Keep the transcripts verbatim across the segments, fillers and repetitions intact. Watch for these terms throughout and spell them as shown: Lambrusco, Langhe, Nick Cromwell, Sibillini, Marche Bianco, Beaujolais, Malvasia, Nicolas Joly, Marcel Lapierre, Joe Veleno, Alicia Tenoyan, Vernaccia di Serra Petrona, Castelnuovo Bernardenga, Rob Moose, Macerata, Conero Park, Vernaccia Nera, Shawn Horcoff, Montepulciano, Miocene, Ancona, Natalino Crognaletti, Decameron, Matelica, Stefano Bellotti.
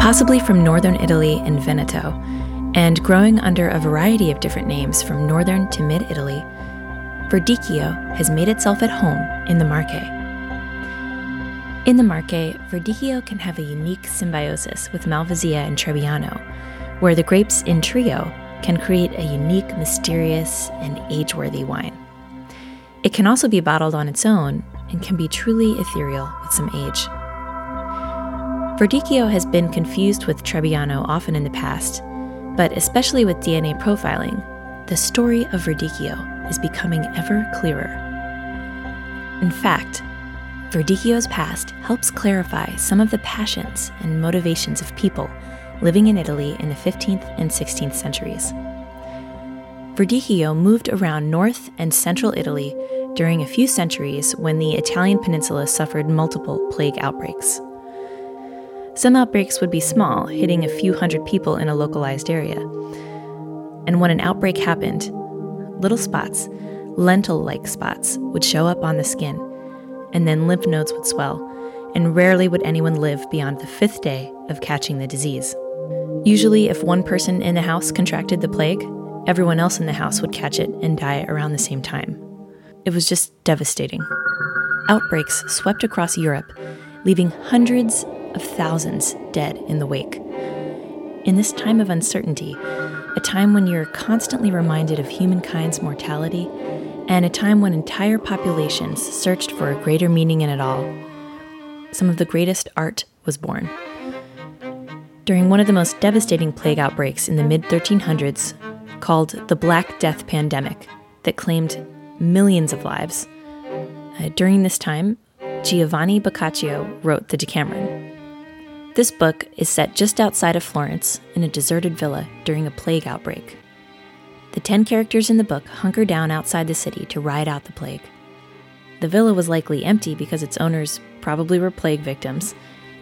Possibly from northern Italy and Veneto, and growing under a variety of different names from northern to mid-Italy, Verdicchio has made itself at home in the Marche. In the Marche, Verdicchio can have a unique symbiosis with Malvasia and Trebbiano, where the grapes in trio can create a unique, mysterious, and age-worthy wine. It can also be bottled on its own and can be truly ethereal with some age. Verdicchio has been confused with Trebbiano often in the past, but especially with D N A profiling, the story of Verdicchio is becoming ever clearer. In fact, Verdicchio's past helps clarify some of the passions and motivations of people living in Italy in the fifteenth and sixteenth centuries. Verdicchio moved around north and central Italy during a few centuries when the Italian peninsula suffered multiple plague outbreaks. Some outbreaks would be small, hitting a few hundred people in a localized area. And when an outbreak happened, little spots, lentil-like spots, would show up on the skin, and then lymph nodes would swell, and rarely would anyone live beyond the fifth day of catching the disease. Usually, if one person in the house contracted the plague, everyone else in the house would catch it and die around the same time. It was just devastating. Outbreaks swept across Europe, leaving hundreds of thousands dead in the wake. In this time of uncertainty, a time when you're constantly reminded of humankind's mortality, and a time when entire populations searched for a greater meaning in it all, some of the greatest art was born. During one of the most devastating plague outbreaks in the mid thirteen hundreds, called the Black Death pandemic, that claimed millions of lives, uh, during this time, Giovanni Boccaccio wrote the Decameron. This book is set just outside of Florence in a deserted villa during a plague outbreak. The ten characters in the book hunker down outside the city to ride out the plague. The villa was likely empty because its owners probably were plague victims,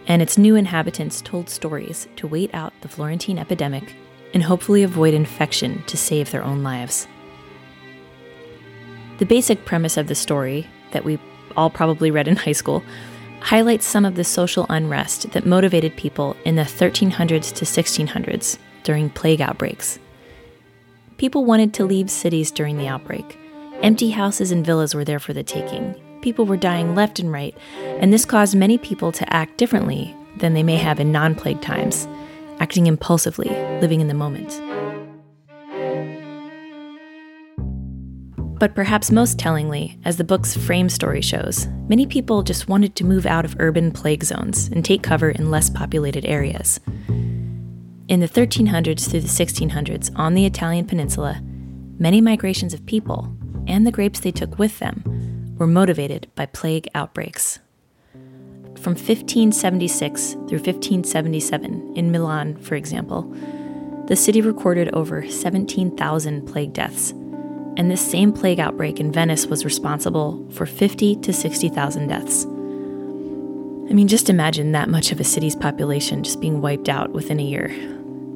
and its new inhabitants told stories to wait out the Florentine epidemic and hopefully avoid infection to save their own lives. The basic premise of the story, that we all probably read in high school, highlights some of the social unrest that motivated people in the thirteen hundreds to sixteen hundreds during plague outbreaks. People wanted to leave cities during the outbreak. Empty houses and villas were there for the taking. People were dying left and right, and this caused many people to act differently than they may have in non-plague times, acting impulsively, living in the moment. But perhaps most tellingly, as the book's frame story shows, many people just wanted to move out of urban plague zones and take cover in less populated areas. In the thirteen hundreds through the sixteen hundreds on the Italian peninsula, many migrations of people, and the grapes they took with them, were motivated by plague outbreaks. From fifteen seventy-six through fifteen seventy-seven in Milan, for example, the city recorded over seventeen thousand plague deaths. And this same plague outbreak in Venice was responsible for fifty to sixty thousand deaths. I mean, just imagine that much of a city's population just being wiped out within a year.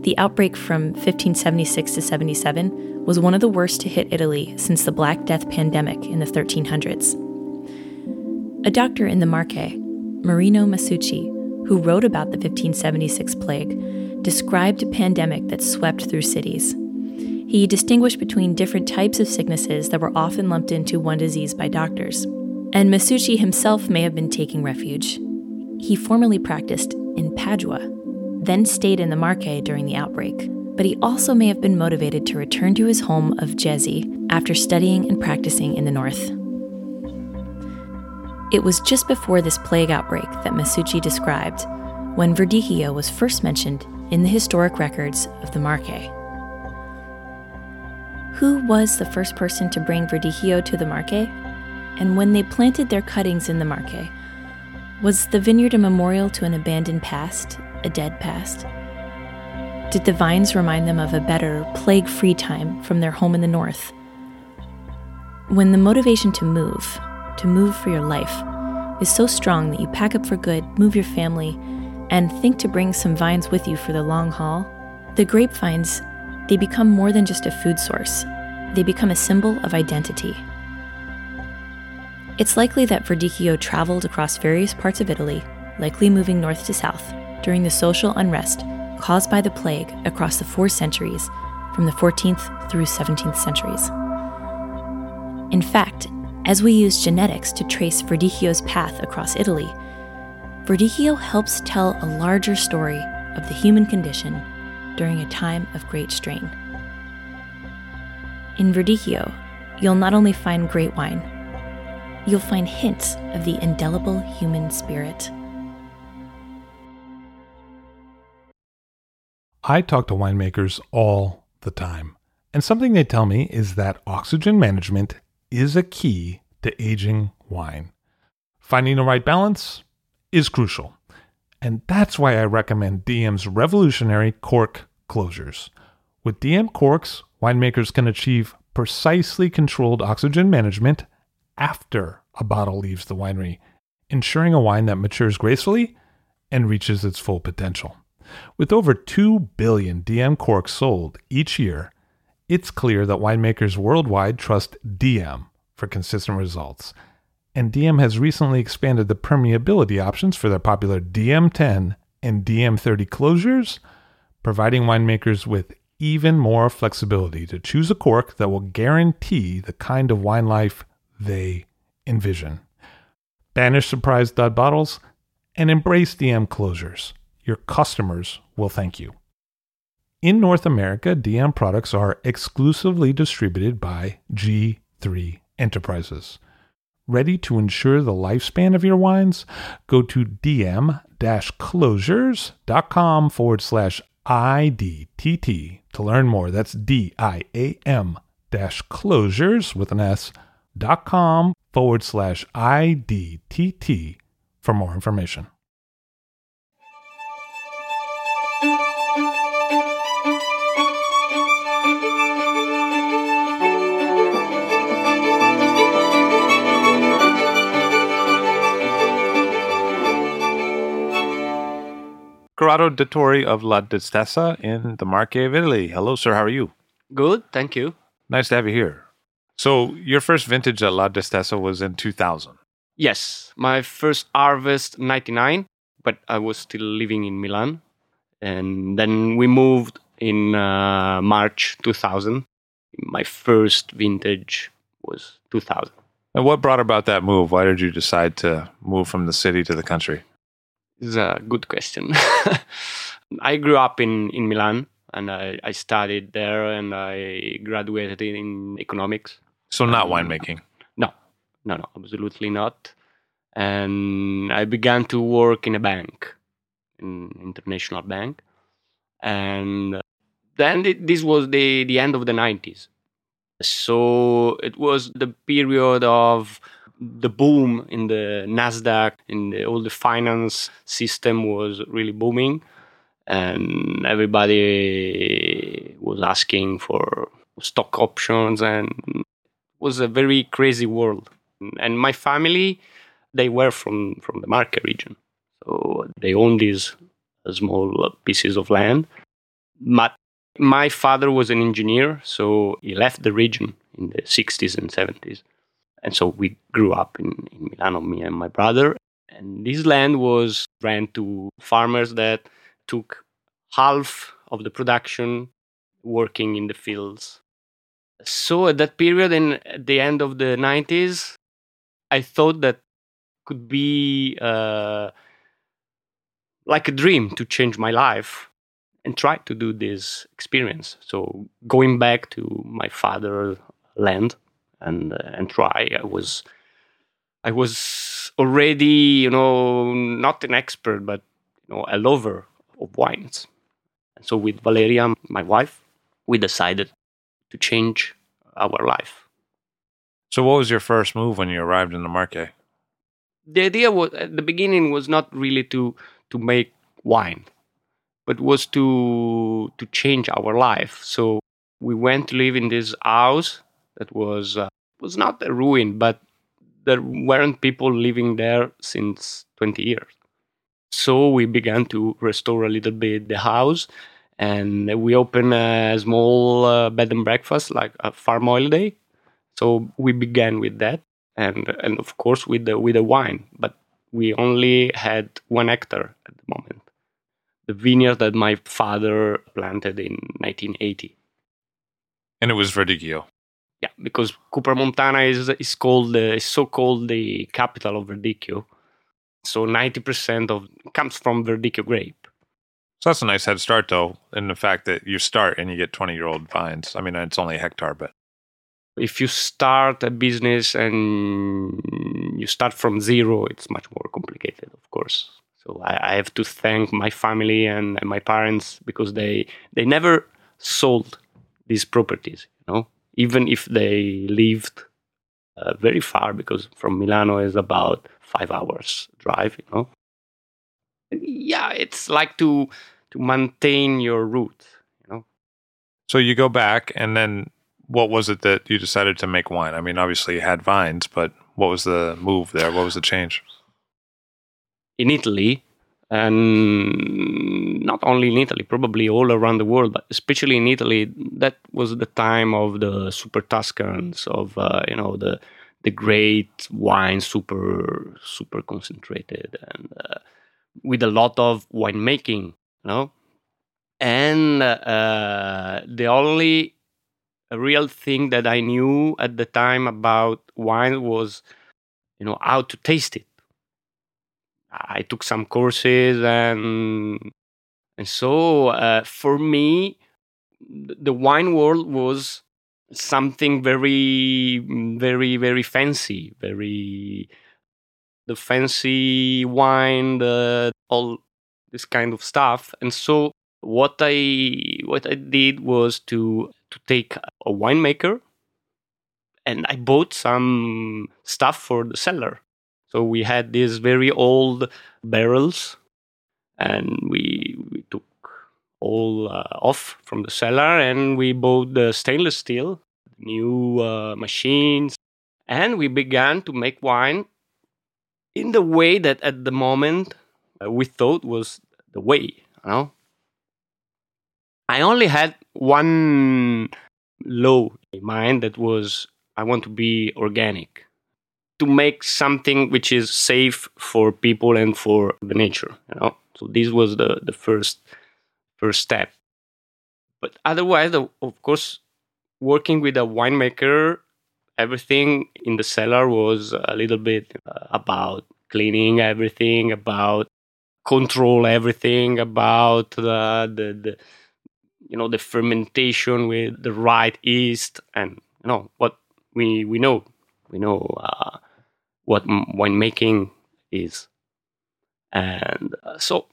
The outbreak from fifteen seventy-six to seventy-seven was one of the worst to hit Italy since the Black Death pandemic in the thirteen hundreds. A doctor in the Marche, Marino Masucci, who wrote about the fifteen seventy-six plague, described a pandemic that swept through cities. He distinguished between different types of sicknesses that were often lumped into one disease by doctors. And Masucci himself may have been taking refuge. He formerly practiced in Padua, then stayed in the Marche during the outbreak, but he also may have been motivated to return to his home of Jesi after studying and practicing in the north. It was just before this plague outbreak that Masucci described when Verdicchio was first mentioned in the historic records of the Marche. Who was the first person to bring Verdicchio to the Marche? And when they planted their cuttings in the Marche, was the vineyard a memorial to an abandoned past, a dead past? Did the vines remind them of a better, plague-free time from their home in the north? When the motivation to move, to move for your life, is so strong that you pack up for good, move your family, and think to bring some vines with you for the long haul, the grapevines, they become more than just a food source. They become a symbol of identity. It's likely that Verdicchio traveled across various parts of Italy, likely moving north to south, during the social unrest caused by the plague across the four centuries, from the fourteenth through seventeenth centuries. In fact, as we use genetics to trace Verdicchio's path across Italy, Verdicchio helps tell a larger story of the human condition during a time of great strain. In Verdicchio, you'll not only find great wine, you'll find hints of the indelible human spirit. I talk to winemakers all the time, and something they tell me is that oxygen management is a key to aging wine. Finding the right balance is crucial. And that's why I recommend Diem's revolutionary cork closures. With Diem corks, winemakers can achieve precisely controlled oxygen management after a bottle leaves the winery, ensuring a wine that matures gracefully and reaches its full potential. With over two billion Diem corks sold each year, it's clear that winemakers worldwide trust Diem for consistent results. And Diem has recently expanded the permeability options for their popular D M ten and D M thirty closures, providing winemakers with even more flexibility to choose a cork that will guarantee the kind of wine life they envision. Banish surprise dud bottles and embrace D M closures. Your customers will thank you. In North America, D M products are exclusively distributed by G three Enterprises. Ready to ensure the lifespan of your wines? Go to dm-closures.com forward slash IDTT to learn more. That's D I A M dash closures with an S dot com forward slash IDTT for more information. Corrado Dottori of La Distesa in the Marche of Italy. Hello, sir. How are you? Good, thank you. Nice to have you here. So your first vintage at La Distesa was in two thousand. Yes, my first harvest, ninety-nine, but I was still living in Milan. And then we moved in uh, March two thousand. My first vintage was two thousand. And what brought about that move? Why did you decide to move from the city to the country? It's a good question. I grew up in, in Milan, and I, I studied there, and I graduated in economics. So not um, winemaking? No, no, no, absolutely not. And I began to work in a bank, an international bank. And then it, this was the, the end of the nineties. So it was the period of the boom in the Nasdaq, in the, all the finance system was really booming, and everybody was asking for stock options, and it was a very crazy world. And my family, they were from, from the Marche region, so they owned these small pieces of land, But my father was an engineer, so he left the region in the sixties and seventies. And so we grew up in, in Milano, me and my brother. And this land was ran to farmers that took half of the production working in the fields. So at that period, in at the end of the nineties, I thought that could be uh, like a dream to change my life and try to do this experience. So going back to my father's land and uh, and try, I was I was already, you know, not an expert, but you know, a lover of wines. And so with Valeria, my wife, we decided to change our life. So what was your first move when you arrived in the Marche? The idea was at the beginning was not really to to make wine, but was to to change our life. So we went to live in this house that was uh, was not a ruin, but there weren't people living there since twenty years. So we began to restore a little bit the house, and we opened a small uh, bed and breakfast, like a farm holiday. So we began with that, and and of course with the with the wine. But we only had one hectare at the moment, the vineyard that my father planted in nineteen eighty. And it was Verdicchio. Yeah, because Cupramontana is is called the so called the capital of Verdicchio. So ninety percent of comes from Verdicchio grape. So that's a nice head start, though, in the fact that you start and you get twenty-year-old vines. I mean, it's only a hectare, but... If you start a business and you start from zero, it's much more complicated, of course. So I, I have to thank my family and, and my parents, because they they never sold these properties, you know? Even if they lived uh, very far, because from Milano is about five hours drive, you know? Yeah, it's like to to maintain your roots, you know? So you go back, and then... What was it that you decided to make wine? I mean, obviously you had vines, but what was the move there? What was the change? In Italy, and not only in Italy, probably all around the world, but especially in Italy, that was the time of the super Tuscans, of uh, you know the the great wine, super super concentrated, and uh, with a lot of winemaking, you know, and uh, the only. A real thing that I knew at the time about wine was, you know, how to taste it. I took some courses, and and so uh, for me, the wine world was something very, very, very fancy, very the fancy wine, the, all this kind of stuff. And so what I what I did was to. to take a winemaker, and I bought some stuff for the cellar. So we had these very old barrels, and we, we took all uh, off from the cellar, and we bought the stainless steel, new uh, machines, and we began to make wine in the way that at the moment uh, we thought was the way, you know? I only had one low in mind, that was I want to be organic, to make something which is safe for people and for the nature, you know. So this was the, the first first step. But otherwise, of course, working with a winemaker, everything in the cellar was a little bit about cleaning everything, about control everything, about the the, the you know, the fermentation with the right yeast, and, you know, what we we know. We know uh, what m- winemaking is. And uh, so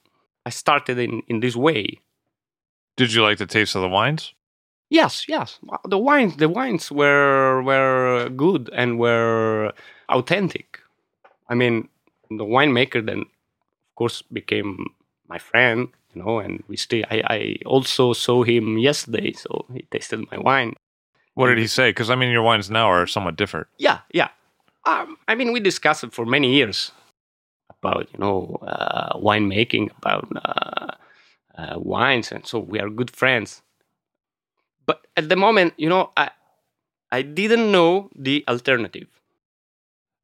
I started in, in this way. Did you like the taste of the wines? Yes, yes. The wines the wines were were good and were authentic. I mean, the winemaker then, of course, became my friend. You know, and we still. I, I also saw him yesterday, so he tasted my wine. What did he say? Because I mean, your wines now are somewhat different. Yeah, yeah. Um, I mean, we discussed it for many years about you know uh, winemaking, about uh, uh, wines, and so we are good friends. But at the moment, you know, I I didn't know the alternative.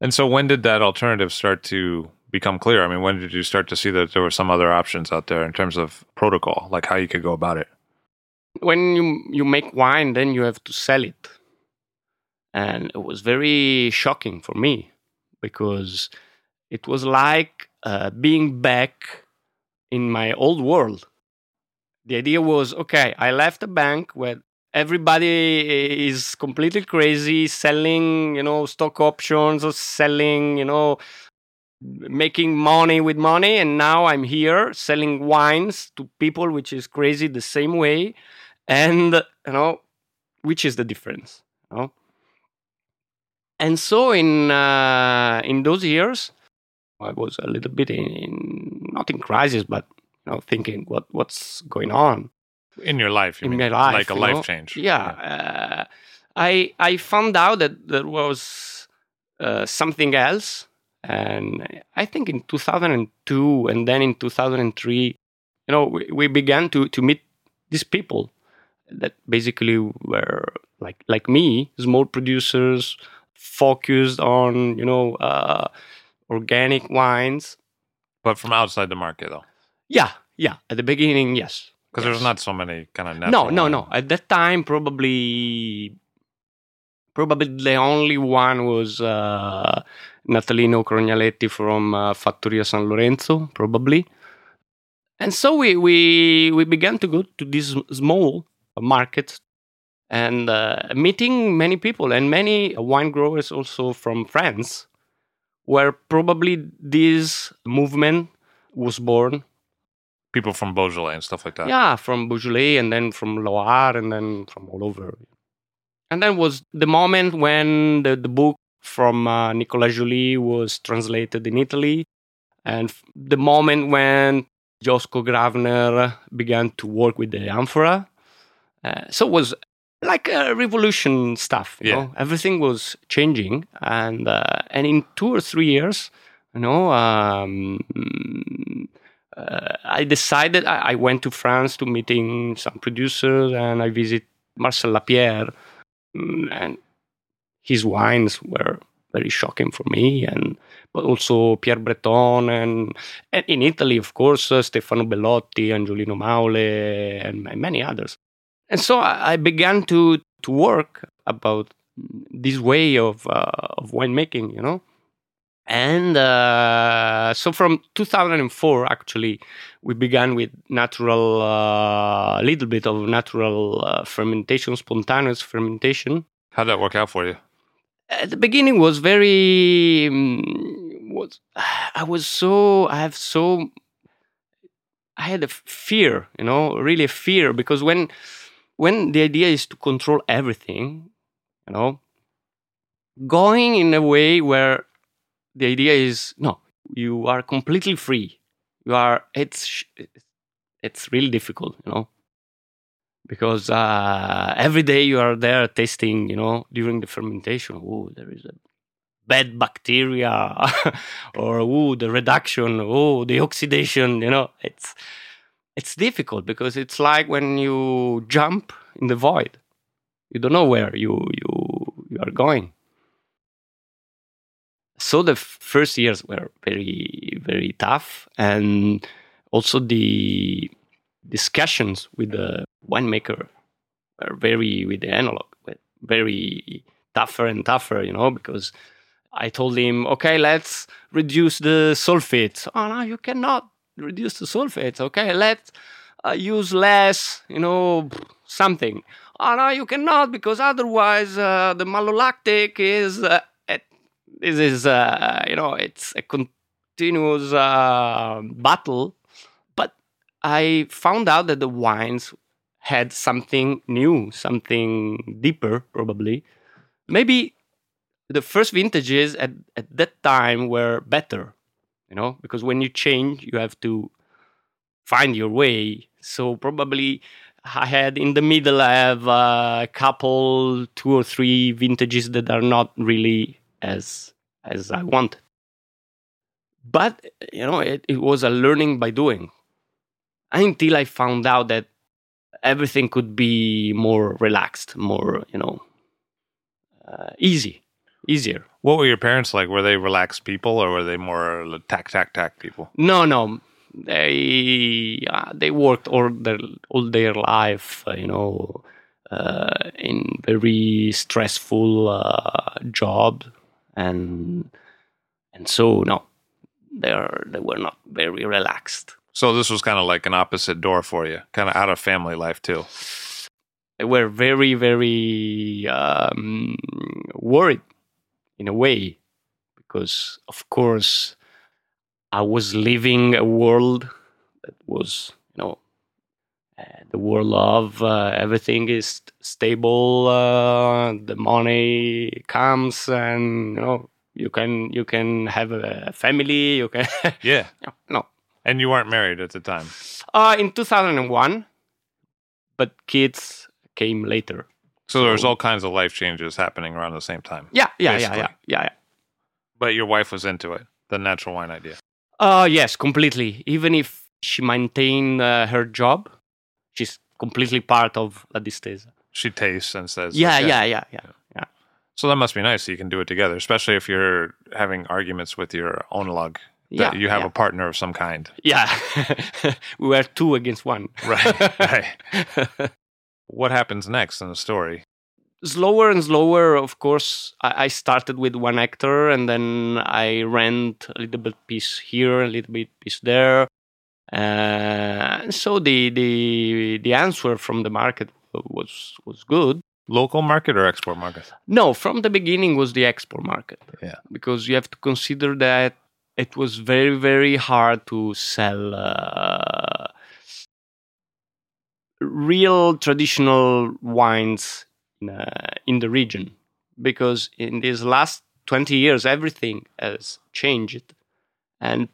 And so when did that alternative start to become clear? I mean, when did you start to see that there were some other options out there in terms of protocol, like how you could go about it? When you, you make wine, then you have to sell it. And it was very shocking for me because it was like uh, being back in my old world. The idea was, okay, I left a bank where everybody is completely crazy, selling, you know, stock options or selling, you know, making money with money. And now I'm here selling wines to people, which is crazy the same way. And, you know, which is the difference, you know? And so in uh, in those years, I was a little bit in, in not in crisis, but you know, thinking what what's going on in your life. You in mean, my life, like a life know? change. Yeah, yeah. Uh, I I found out that there was uh, something else, and I think in two thousand two and then in two thousand three, you know, we, we began to to meet these people that basically were like like me, small producers. Focused on, you know, uh, organic wines. But from outside the market, though? Yeah, yeah. At the beginning, yes. Because yes. There's not so many kind of natural... No, no, wines. no. At that time, probably... Probably the only one was uh, Natalino Crognaletti from uh, Fattoria San Lorenzo, probably. And so we, we, we began to go to these small markets, and uh, meeting many people and many wine growers also from France, where probably this movement was born. People from Beaujolais and stuff like that. Yeah, from Beaujolais and then from Loire and then from all over. And then was the moment when the, the book from uh, Nicolas Joly was translated in Italy, and the moment when Josko Gravner began to work with the amphora. Uh, so it was... Like a revolution stuff, you yeah. know, everything was changing, and uh, and in two or three years, you know, um, uh, I decided I, I went to France to meeting some producers, and I visit Marcel Lapierre, and his wines were very shocking for me, and but also Pierre Breton, and, and in Italy, of course, uh, Stefano Bellotti, Angiolino Maule, and, and many others. And so I began to, to work about this way of uh, of winemaking, you know. And uh, so from two thousand four, actually, we began with natural, a uh, little bit of natural uh, fermentation, spontaneous fermentation. How did that work out for you? At the beginning was very, um, was, I was so, I have so, I had a fear, you know, really a fear, because when... When the idea is to control everything, you know, going in a way where the idea is, no, you are completely free. You are, it's, it's really difficult, you know, because uh, every day you are there tasting, you know, during the fermentation, oh, there is a bad bacteria or, oh, the reduction, oh, the oxidation, you know, it's... It's difficult because it's like when you jump in the void. You don't know where you you, you are going. So the f- first years were very, very tough. And also the discussions with the winemaker were very, with the enologue, were very tougher and tougher, you know, because I told him, okay, let's reduce the sulfates. Oh, no, you cannot. Reduce the sulfates, okay, let's uh, use less, you know, something. Oh, no, you cannot, because otherwise uh, the malolactic is, uh, it, this is, uh, you know, it's a continuous uh, battle. But I found out that the wines had something new, something deeper, probably. Maybe the first vintages at, at that time were better. You know, because when you change, you have to find your way. So probably I had in the middle, I have a couple, two or three vintages that are not really as as I want. But, you know, it, it was a learning by doing. until I found out that everything could be more relaxed, more, you know, uh, easy, easier. What were your parents like? Were they relaxed people or were they more tac, tac, tac people? No, no. They uh, they worked all their, all their life, uh, you know, uh, in very stressful uh, job. And and so, no, they are, they were not very relaxed. So this was kind of like an opposite door for you, kind of out of family life too. They were very, very um, worried in a way because, of course, I was living a world that was, you know, uh, the world of uh, everything is stable, uh, the money comes and, you know, you can you can have a family, you can... Yeah. no, no. And you weren't married at the time? Uh, in two thousand one, but kids came later. So, so there was all kinds of life changes happening around the same time? Yeah, yeah, yeah, yeah, yeah, yeah. But your wife was into it, the natural wine idea? Uh, yes, completely. Even if she maintained uh, her job, she's completely part of La Distesa. She tastes and says... Yeah, yeah, yeah, yeah, yeah. So that must be nice that you can do it together, especially if you're having arguments with your onologue, that yeah, you have yeah. a partner of some kind. Yeah. We were two against one. Right, right. What happens next in the story? Slower and slower, of course. I started with one hectare and then I rent a little bit piece here, a little bit piece there. Uh, so the the the answer from the market was was good. Local market or export market? No, from the beginning was the export market. Yeah, because you have to consider that it was very very hard to sell uh, real traditional wines. Uh, in the region, because in these last twenty years everything has changed and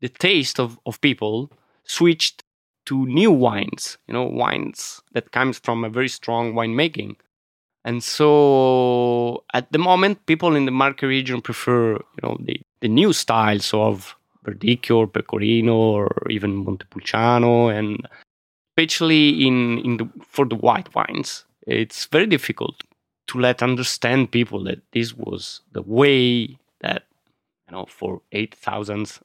the taste of, of people switched to new wines, you know, wines that comes from a very strong winemaking. And so at the moment people in the Marche region prefer, you know, the, the new styles of Verdicchio or Pecorino or even Montepulciano, and especially in, in the, for the white wines. It's very difficult to let understand people that this was the way that, you know, for eight thousands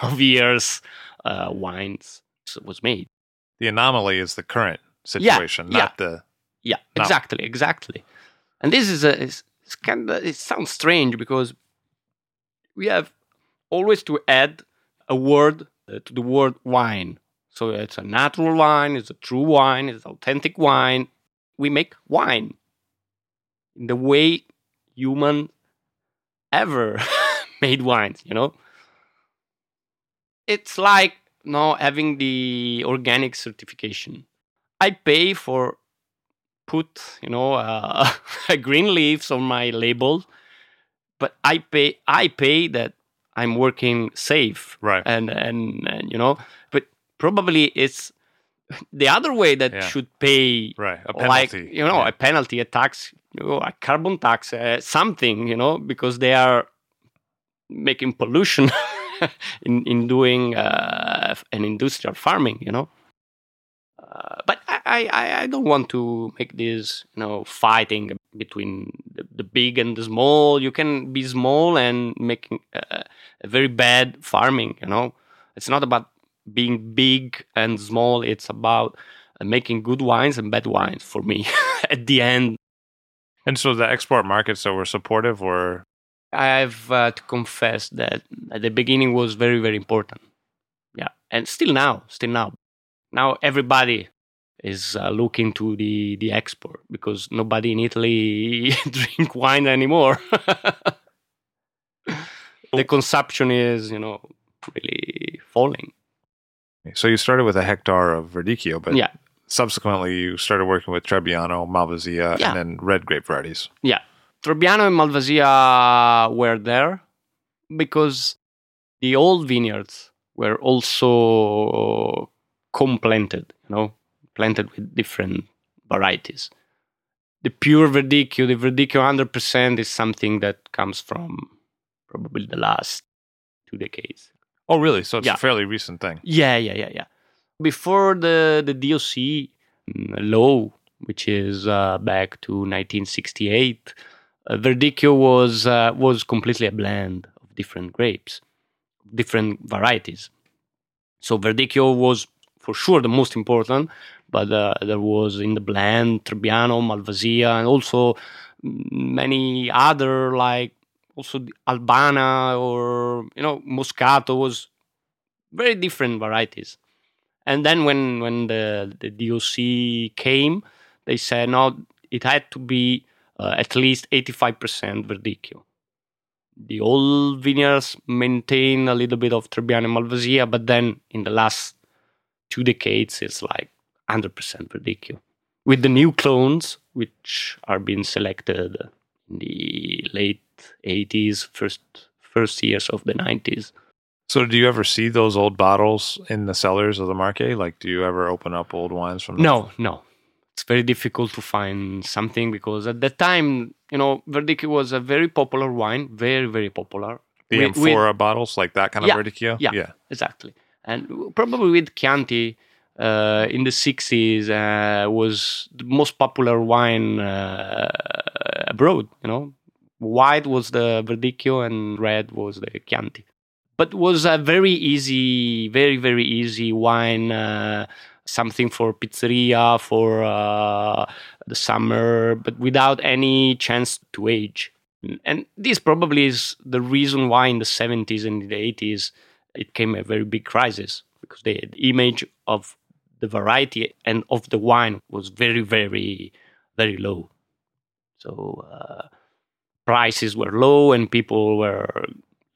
of years, uh, wines was made. The anomaly is the current situation, yeah, not yeah. the yeah, not exactly, exactly. And this is a it's, it's kind of it sounds strange because we have always to add a word to the word wine. So it's a natural wine, it's a true wine, it's authentic wine. We make wine in the way human ever made wines, you know? It's like now having the organic certification. I pay for put, you know, uh, green leaves on my label, but I pay I pay that I'm working safe. Right. And, and, and you know, but probably it's the other way that yeah. should pay, right. a penalty. Like, you know, yeah. a penalty, a tax, you know, a carbon tax, uh, something, you know, because they are making pollution in, in doing uh, an industrial farming, you know. Uh, but I, I, I don't want to make this, you know, fighting between the, the big and the small. You can be small and making uh, a very bad farming, you know. It's not about being big and small, it's about uh, making good wines and bad wines for me at the end. And so the export markets that were supportive were... I have uh, to confess that at the beginning was very, very important. Yeah, and still now, still now. Now everybody is uh, looking to the, the export because nobody in Italy drink wine anymore. The consumption is, you know, really falling. So you started with a hectare of Verdicchio, but yeah. subsequently you started working with Trebbiano, Malvasia, yeah. and then red grape varieties. Yeah. Trebbiano and Malvasia were there because the old vineyards were also complanted, you know, planted with different varieties. The pure Verdicchio, the Verdicchio one hundred percent is something that comes from probably the last two decades. Oh, really? So it's yeah. a fairly recent thing. Yeah, yeah, yeah, yeah. before the, the D O C law, which is uh, back to nineteen sixty-eight, uh, Verdicchio was uh, was completely a blend of different grapes, different varieties. So Verdicchio was for sure the most important, but uh, there was in the blend Trebbiano, Malvasia, and also many other, like also Albana or, you know, Moscato, was very different varieties. And then when, when the, the D O C came, they said, no, it had to be uh, at least eighty-five percent Verdicchio. The old vineyards maintain a little bit of Trebbiano and Malvasia, but then in the last two decades, it's like one hundred percent Verdicchio. With the new clones, which are being selected in the late eighties, first first years of the nineties. So do you ever see those old bottles in the cellars of the Marche? Like, do you ever open up old wines from them? No, no. It's very difficult to find something because at that time, you know, Verdicchio was a very popular wine, very, very popular. The with, amphora with, bottles, like that kind yeah, of Verdicchio? Yeah, yeah, exactly. And probably with Chianti uh, in the sixties uh, was the most popular wine uh, abroad, you know. White was the Verdicchio and red was the Chianti. But was a very easy, very, very easy wine, uh, something for pizzeria, for uh, the summer, but without any chance to age. And this probably is the reason why in the seventies and the eighties it came a very big crisis, because the image of the variety and of the wine was very, very, very low. So uh, prices were low and people were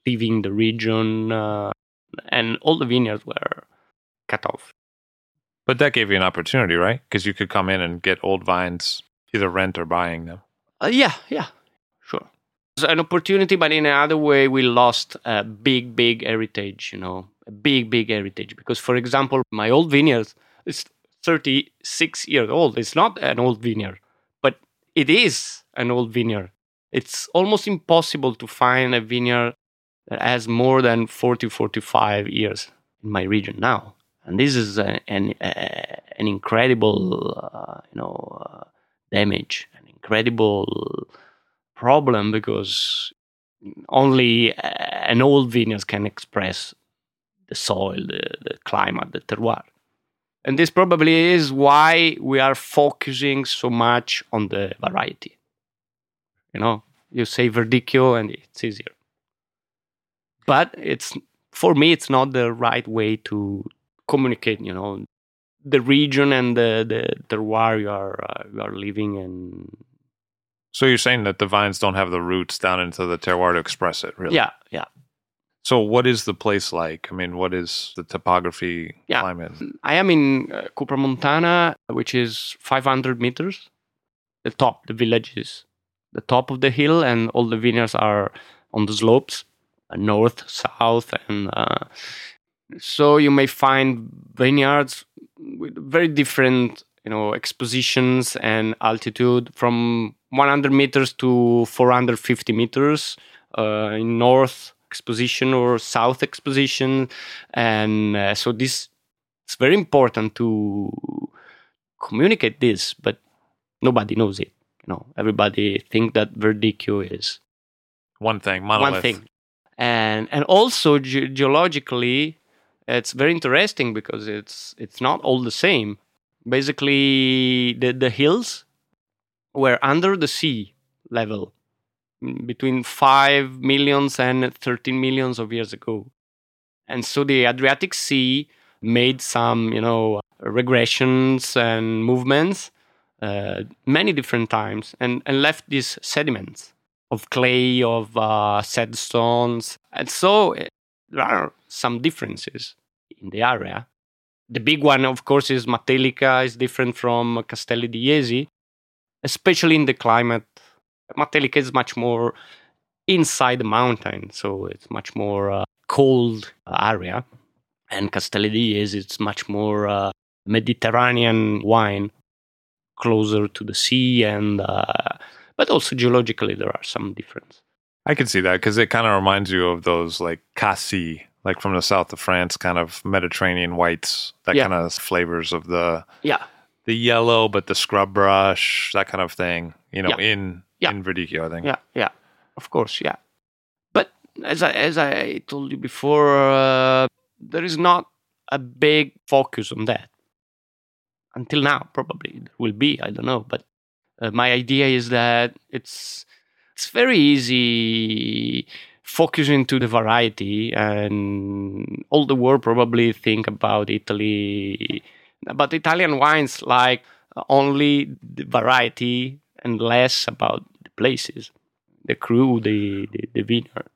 leaving the region, uh, and all the vineyards were cut off. But that gave you an opportunity, right? Because you could come in and get old vines, either rent or buying them. Uh, yeah, yeah, sure. It was an opportunity, but in another way, we lost a big, big heritage, you know, a big, big heritage. Because, for example, my old vineyard is thirty-six years old. It's not an old vineyard, but it is an old vineyard. It's almost impossible to find a vineyard that has more than forty, forty-five years in my region now. And this is a, an a, an incredible, uh, you know, uh, damage, an incredible problem, because only an old vineyard can express the soil, the, the climate, the terroir. And this probably is why we are focusing so much on the variety. You know, you say Verdicchio and it's easier. But it's, for me, it's not the right way to communicate, you know, the region and the, the terroir you are, uh, you are living in. So you're saying that the vines don't have the roots down into the terroir to express it, really? Yeah, yeah. So what is the place like? I mean, what is the topography, yeah. climate? I am in uh, Cupramontana, which is five hundred meters. The top, the village is the top of the hill, and all the vineyards are on the slopes. North, south, and uh, so you may find vineyards with very different, you know, expositions and altitude from one hundred meters to four hundred fifty meters uh, in north exposition or south exposition, and uh, so this it's very important to communicate this, but nobody knows it. You know, everybody think that Verdicchio is one thing, monolith. One thing. And and also ge- geologically, it's very interesting because it's it's not all the same. Basically, the, the hills were under the sea level between five millions and thirteen millions of years ago, and so the Adriatic Sea made some, you know, regressions and movements uh, many different times, and, and left these sediments of clay, of uh, sandstones. And so uh, there are some differences in the area. The big one, of course, is Matelica, is different from Castelli di Jesi, especially in the climate. Matelica is much more inside the mountain, so it's much more uh, cold area. And Castelli di Jesi, it's much more uh, Mediterranean wine, closer to the sea and... Uh, But also geologically, there are some differences. I can see that because it kind of reminds you of those like Cassis like from the south of France, kind of Mediterranean whites, that yeah. kind of flavors of the yeah. the yellow, but the scrub brush, that kind of thing, you know, yeah. in yeah. in Verdicchio, I think. Yeah, yeah, of course, yeah. But as I, as I told you before, uh, there is not a big focus on that. Until now, probably it will be, I don't know. But uh, my idea is that it's it's very easy focusing to the variety, and all the world probably think about Italy, about Italian wines like only the variety and less about the places, the crew, the, the, the vineyard.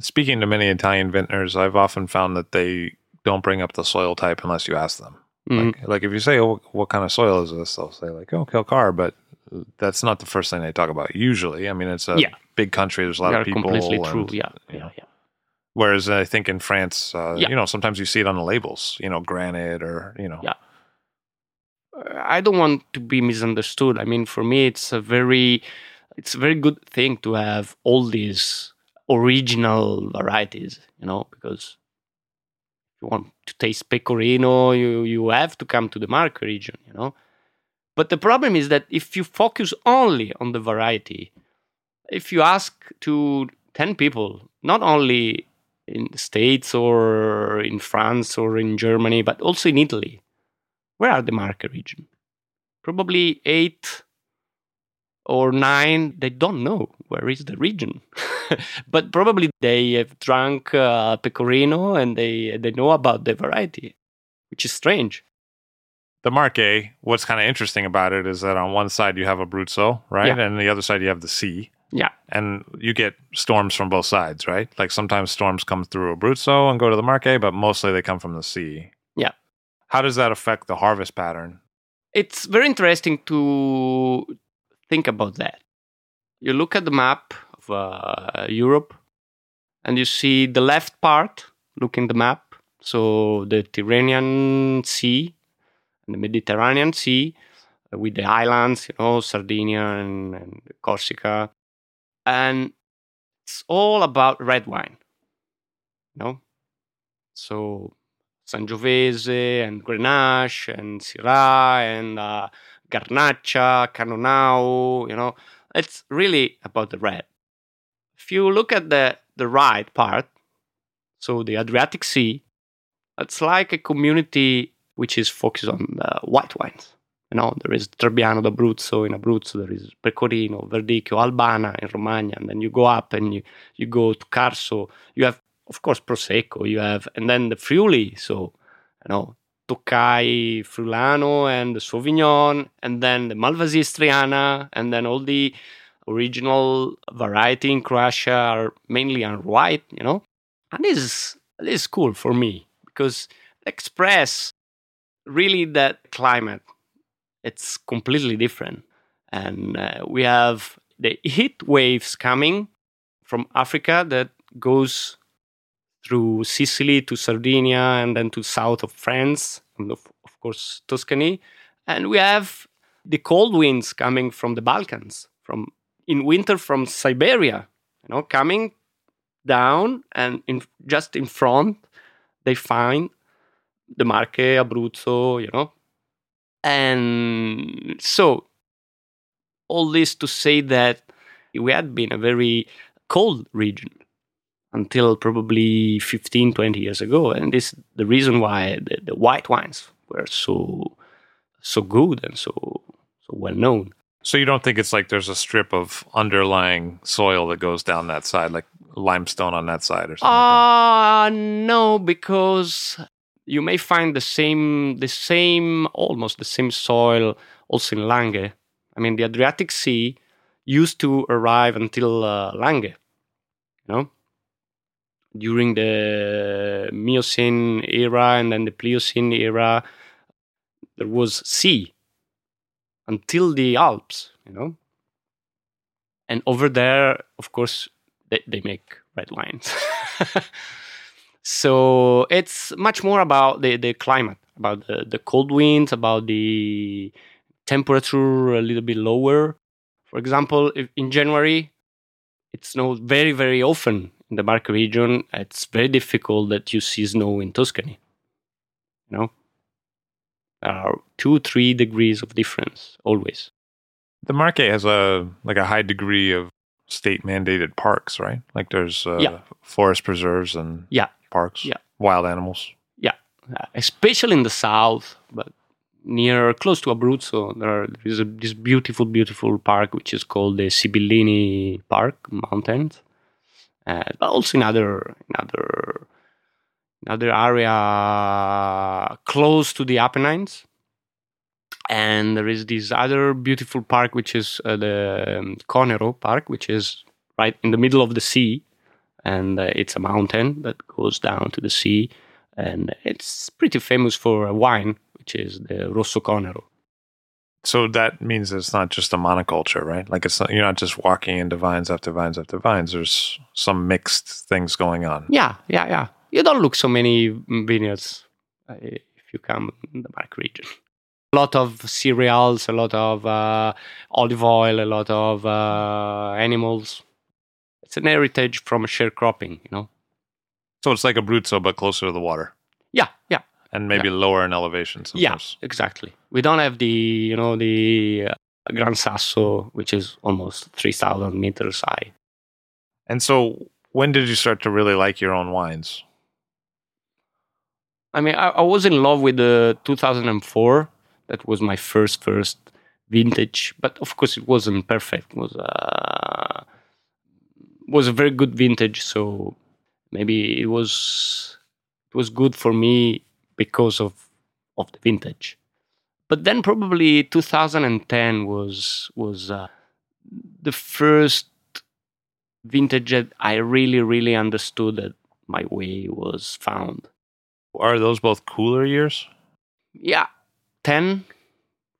Speaking to many Italian vintners, I've often found that they don't bring up the soil type unless you ask them. Like, mm. like if you say, oh, what kind of soil is this? They'll say like, oh, Calcar, but that's not the first thing they talk about usually. I mean, it's a yeah. big country. There's a lot they of people. Completely and, true. Yeah. You know. yeah, yeah. Whereas I think in France, uh, yeah. you know, sometimes you see it on the labels, you know, granite or, you know. Yeah. I don't want to be misunderstood. I mean, for me, it's a very, it's a very good thing to have all these original varieties, you know, because you want to taste Pecorino, you, you have to come to the Marche region, you know. But the problem is that if you focus only on the variety, if you ask to ten people, not only in the States or in France or in Germany, but also in Italy, where are the Marche region? Probably eight or nine, they don't know where is the region. But probably they have drunk uh, Pecorino and they they know about the variety, which is strange. The Marche, what's kind of interesting about it is that on one side you have Abruzzo, right? Yeah. And the other side you have the sea. Yeah. And you get storms from both sides, right? Like sometimes storms come through Abruzzo and go to the Marche, but mostly they come from the sea. Yeah. How does that affect the harvest pattern? It's very interesting to think about that. You look at the map of uh, Europe and you see the left part, look in the map, so the Tyrrhenian Sea and the Mediterranean Sea uh, with the islands, you know, Sardinia and, and Corsica. And it's all about red wine, you know? So Sangiovese and Grenache and Syrah and uh, Garnacha, Canonau, you know, it's really about the red. If you look at the, the right part, so the Adriatic Sea, it's like a community which is focused on the white wines. You know, there is Trebbiano d'Abruzzo in Abruzzo, there is Pecorino, Verdicchio, Albana in Romagna, and then you go up and you, you go to Carso, you have, of course, Prosecco, you have, and then the Friuli, so, you know, Toccai, Friulano, and the Sauvignon, and then the Malvasia Striana, and then all the original variety in Croatia are mainly on white, you know? And this is, this is cool for me, because express really that climate. It's completely different. And uh, we have the heat waves coming from Africa that goes through Sicily to Sardinia and then to south of France, and of, of course, Tuscany. And we have the cold winds coming from the Balkans, from in winter from Siberia, you know, coming down, and in, just in front, they find the Marche, Abruzzo, you know. And so, all this to say that we had been a very cold region until probably fifteen, twenty years ago. And this is the reason why the, the white wines were so so good and so so well known. So you don't think it's like there's a strip of underlying soil that goes down that side, like limestone on that side or something? Uh, like that? No, because you may find the same, the same, almost the same soil also in Langhe. I mean, the Adriatic Sea used to arrive until uh, Langhe, you know? During the Miocene era and then the Pliocene era, there was sea until the Alps, you know. And over there, of course, they, they make red wines. So it's much more about the, the climate, about the, the cold winds, about the temperature a little bit lower. For example, if in January, it snows very, very often in the Marche region, it's very difficult that you see snow in Tuscany. You know, there are two, three degrees of difference always. The Marche has a like a high degree of state mandated parks, right? Like there's uh, yeah. forest preserves and yeah. parks, yeah. wild animals. Yeah, uh, especially in the south, but near close to Abruzzo, there, are, there is a, this beautiful, beautiful park which is called the Sibillini Park Mountains. Uh, but also in other, in other, in other area close to the Apennines. And there is this other beautiful park, which is uh, the um, Conero Park, which is right in the middle of the sea. And uh, it's a mountain that goes down to the sea. And it's pretty famous for wine, which is the Rosso Conero. So that means it's not just a monoculture, right? Like it's not, you're not just walking into vines after vines after vines. There's some mixed things going on. Yeah, yeah, yeah. You don't look so many vineyards uh, if you come in the Marche region. A lot of cereals, a lot of uh, olive oil, a lot of uh, animals. It's an heritage from sharecropping, you know. So it's like Abruzzo, but closer to the water. Yeah, yeah. And maybe yeah. lower in elevation sometimes. Yeah, exactly. We don't have the, you know, the uh, Gran Sasso, which is almost three thousand meters high. And so when did you start to really like your own wines? I mean, I, I was in love with the two thousand four. That was my first, first vintage. But of course, it wasn't perfect. It was, uh, was a very good vintage. So maybe it was it was good for me because of of the vintage. But then probably two thousand ten was, was uh, the first vintage that I really, really understood that my way was found. Are those both cooler years? Yeah. ten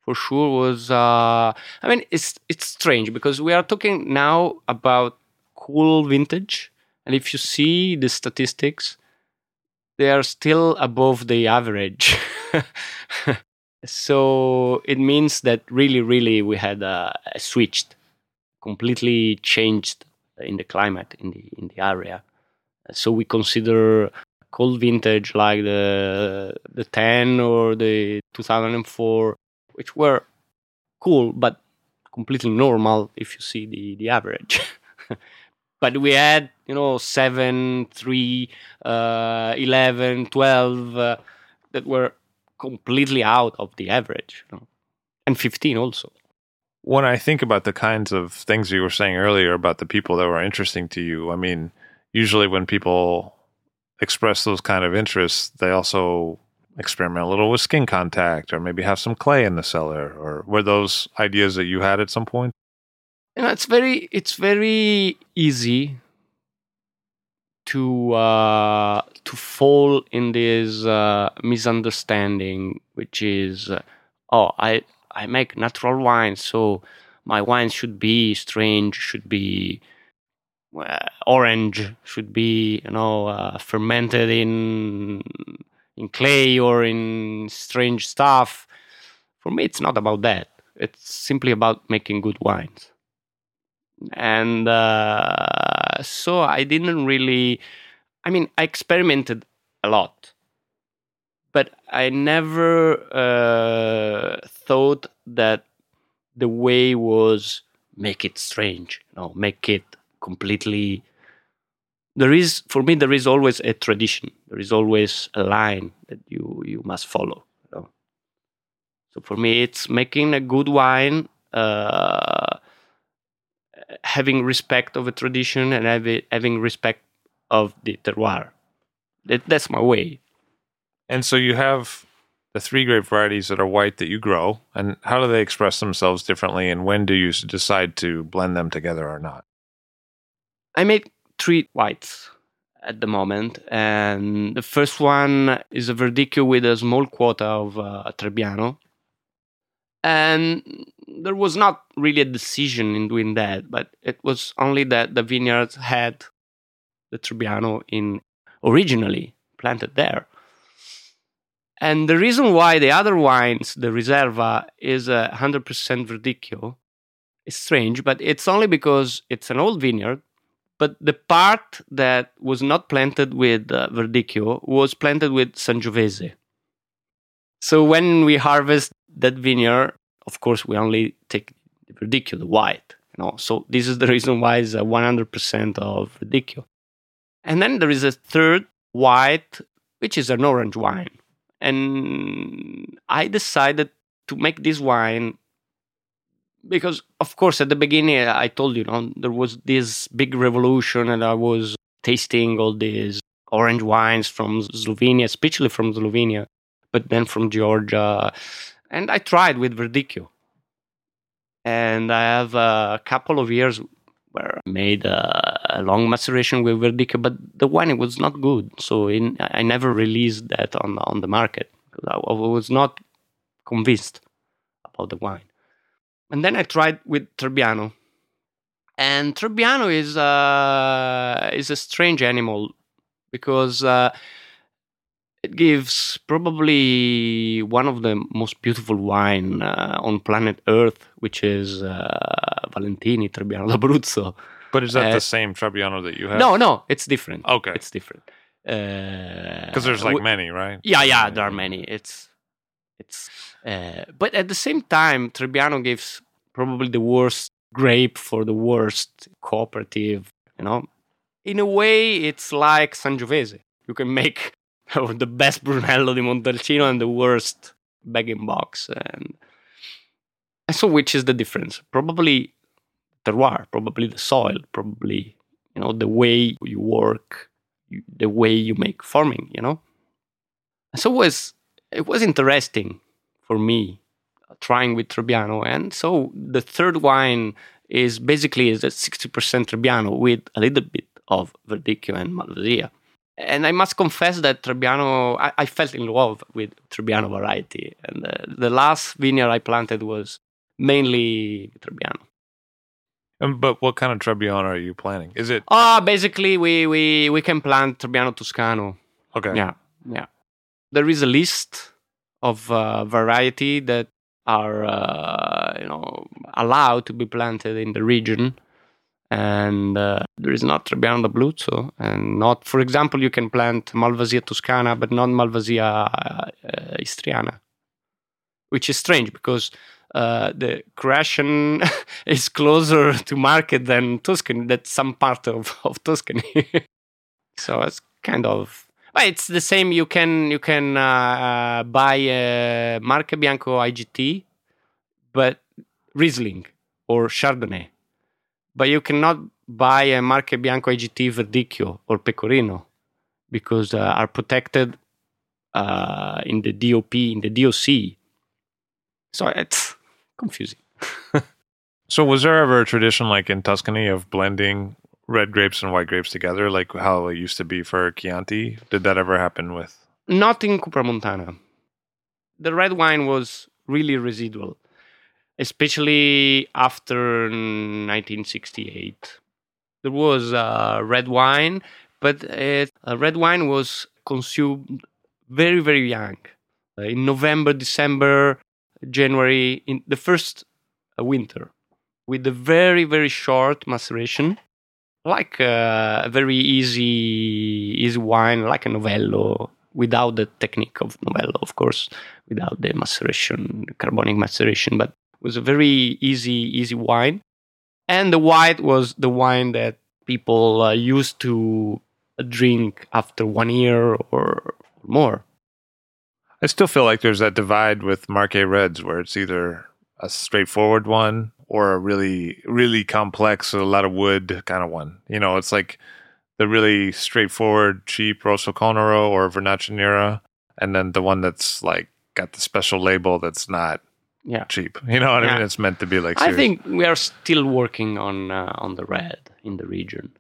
for sure was uh I mean it's it's strange because we are talking now about cool vintage, and if you see the statistics, they are still above the average. So it means that really really we had uh, switched completely changed in the climate in the in the area. So we consider cold vintage like the the ten or the two thousand four, which were cool but completely normal if you see the, the average. But we had, you know, seven, three, uh, eleven, twelve uh, that were completely out of the average, you know? And fifteen also. When I think about the kinds of things you were saying earlier about the people that were interesting to you, I mean, usually when people express those kind of interests, they also experiment a little with skin contact or maybe have some clay in the cellar. Or were those ideas that you had at some point? You know, it's very it's very easy to uh, to fall in this uh, misunderstanding, which is, uh, oh, I, I make natural wine, so my wine should be strange, should be Uh, orange, should be, you know, uh, fermented in in clay or in strange stuff. For me, it's not about that. It's simply about making good wines. And uh, so I didn't really, I mean, I experimented a lot, but I never uh, thought that the way was make it strange, you know, make it completely. There is, for me, there is always a tradition. There is always a line that you, you must follow. You know? So for me, it's making a good wine, uh, having respect of a tradition and have it, having respect of the terroir. That, that's my way. And so you have the three grape varieties that are white that you grow, and how do they express themselves differently, and when do you decide to blend them together or not? I make three whites at the moment, and the first one is a Verdicchio with a small quota of uh, Trebbiano, and there was not really a decision in doing that, but it was only that the vineyards had the Trebbiano in originally planted there. And the reason why the other wines, the Riserva, is a one hundred percent Verdicchio is strange, but it's only because it's an old vineyard But the part that was not planted with uh, Verdicchio was planted with Sangiovese. So when we harvest that vineyard, of course, we only take the Verdicchio, the white. You know? So this is the reason why it's one hundred percent of Verdicchio. And then there is a third white, which is an orange wine. And I decided to make this wine because, of course, at the beginning, I told you, you know, there was this big revolution and I was tasting all these orange wines from Slovenia, especially from Slovenia, but then from Georgia. And I tried with Verdicchio. And I have a couple of years where I made a, a long maceration with Verdicchio, but the wine was not good. So in, I never released that on, on the market. I was not convinced about the wine. And then I tried with Trebbiano. And Trebbiano is, uh, is a strange animal because uh, it gives probably one of the most beautiful wine uh, on planet Earth, which is uh, Valentini, Trebbiano d'Abruzzo. But is that uh, the same Trebbiano that you have? No, no, it's different. Okay. It's different. Because uh, there's like w- many, right? Yeah, yeah, there are many. It's... It's, uh, but at the same time, Trebbiano gives probably the worst grape for the worst cooperative, you know. In a way, it's like Sangiovese. You can make oh, the best Brunello di Montalcino and the worst bag-in-box. And, and so which is the difference? Probably terroir, probably the soil, probably, you know, the way you work, you, the way you make farming, you know. And so it's... It was interesting for me trying with Trebbiano, and so the third wine is basically is a sixty percent Trebbiano with a little bit of Verdicchio and Malvasia. And I must confess that Trebbiano, I, I fell in love with Trebbiano variety, and the, the last vineyard I planted was mainly Trebbiano. Um, but what kind of Trebbiano are you planting? Is it? Ah, uh, basically we we we can plant Trebbiano Toscano. Okay. Yeah. Yeah. There is a list of uh, variety that are uh, you know allowed to be planted in the region, and uh, there is not Trebbiano d'Abruzzo, and not, for example, you can plant Malvasia Toscana, but not Malvasia uh, Istriana, which is strange because uh, the Croatian is closer to market than Tuscany. That's some part of of Tuscany, so it's kind of. But it's the same. You can you can uh, buy a Marche Bianco I G T, but Riesling or Chardonnay. But you cannot buy a Marche Bianco I G T Verdicchio or Pecorino because uh, are protected uh, in the D O P, in the D O C. So it's confusing. So was there ever a tradition like in Tuscany of blending red grapes and white grapes together, like how it used to be for Chianti? Did that ever happen with? Not in Cupramontana. The red wine was really residual, especially after nineteen sixty-eight. There was uh, red wine, but it, uh, red wine was consumed very, very young. Uh, in November, December, January, in the first uh, winter, with a very, very short maceration. Like uh, a very easy, easy wine, like a Novello, without the technique of Novello, of course, without the maceration, the carbonic maceration, but it was a very easy, easy wine. And the white was the wine that people uh, used to drink after one year or more. I still feel like there's that divide with Marche Reds, where it's either a straightforward one or a really, really complex, a lot of wood kind of one. You know, it's like the really straightforward, cheap Rosso Conero or Vernaccia Nera, and then the one that's like got the special label that's not yeah. cheap. You know what yeah. I mean? It's meant to be like serious. I think we are still working on uh, on the red in the region,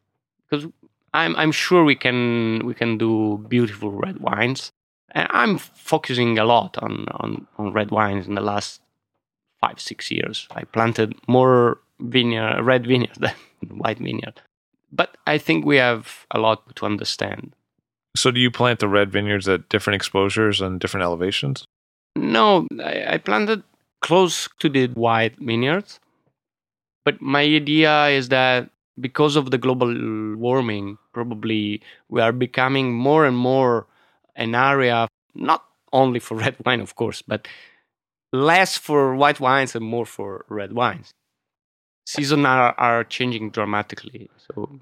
because I'm I'm sure we can we can do beautiful red wines. And I'm focusing a lot on, on, on red wines in the last five, six years. I planted more vineyard, red vineyard than white vineyard. But I think we have a lot to understand. So do you plant the red vineyards at different exposures and different elevations? No, I, I planted close to the white vineyards. But my idea is that because of the global warming, probably we are becoming more and more an area, not only for red wine, of course, but less for white wines and more for red wines. Seasons are, are changing dramatically. So,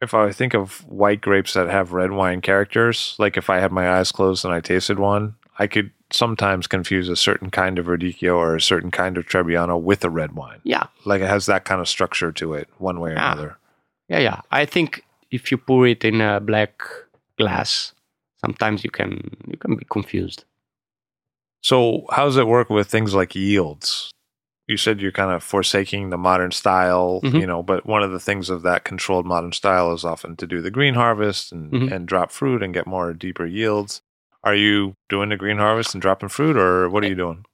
if I think of white grapes that have red wine characters, like if I had my eyes closed and I tasted one, I could sometimes confuse a certain kind of Verdicchio or a certain kind of Trebbiano with a red wine. Yeah. Like it has that kind of structure to it, one way or yeah. another. Yeah, yeah. I think if you pour it in a black glass, sometimes you can you can be confused. So how does it work with things like yields? You said you're kind of forsaking the modern style, mm-hmm. you know, but one of the things of that controlled modern style is often to do the green harvest and, mm-hmm. and drop fruit and get more deeper yields. Are you doing the green harvest and dropping fruit, or what are you doing?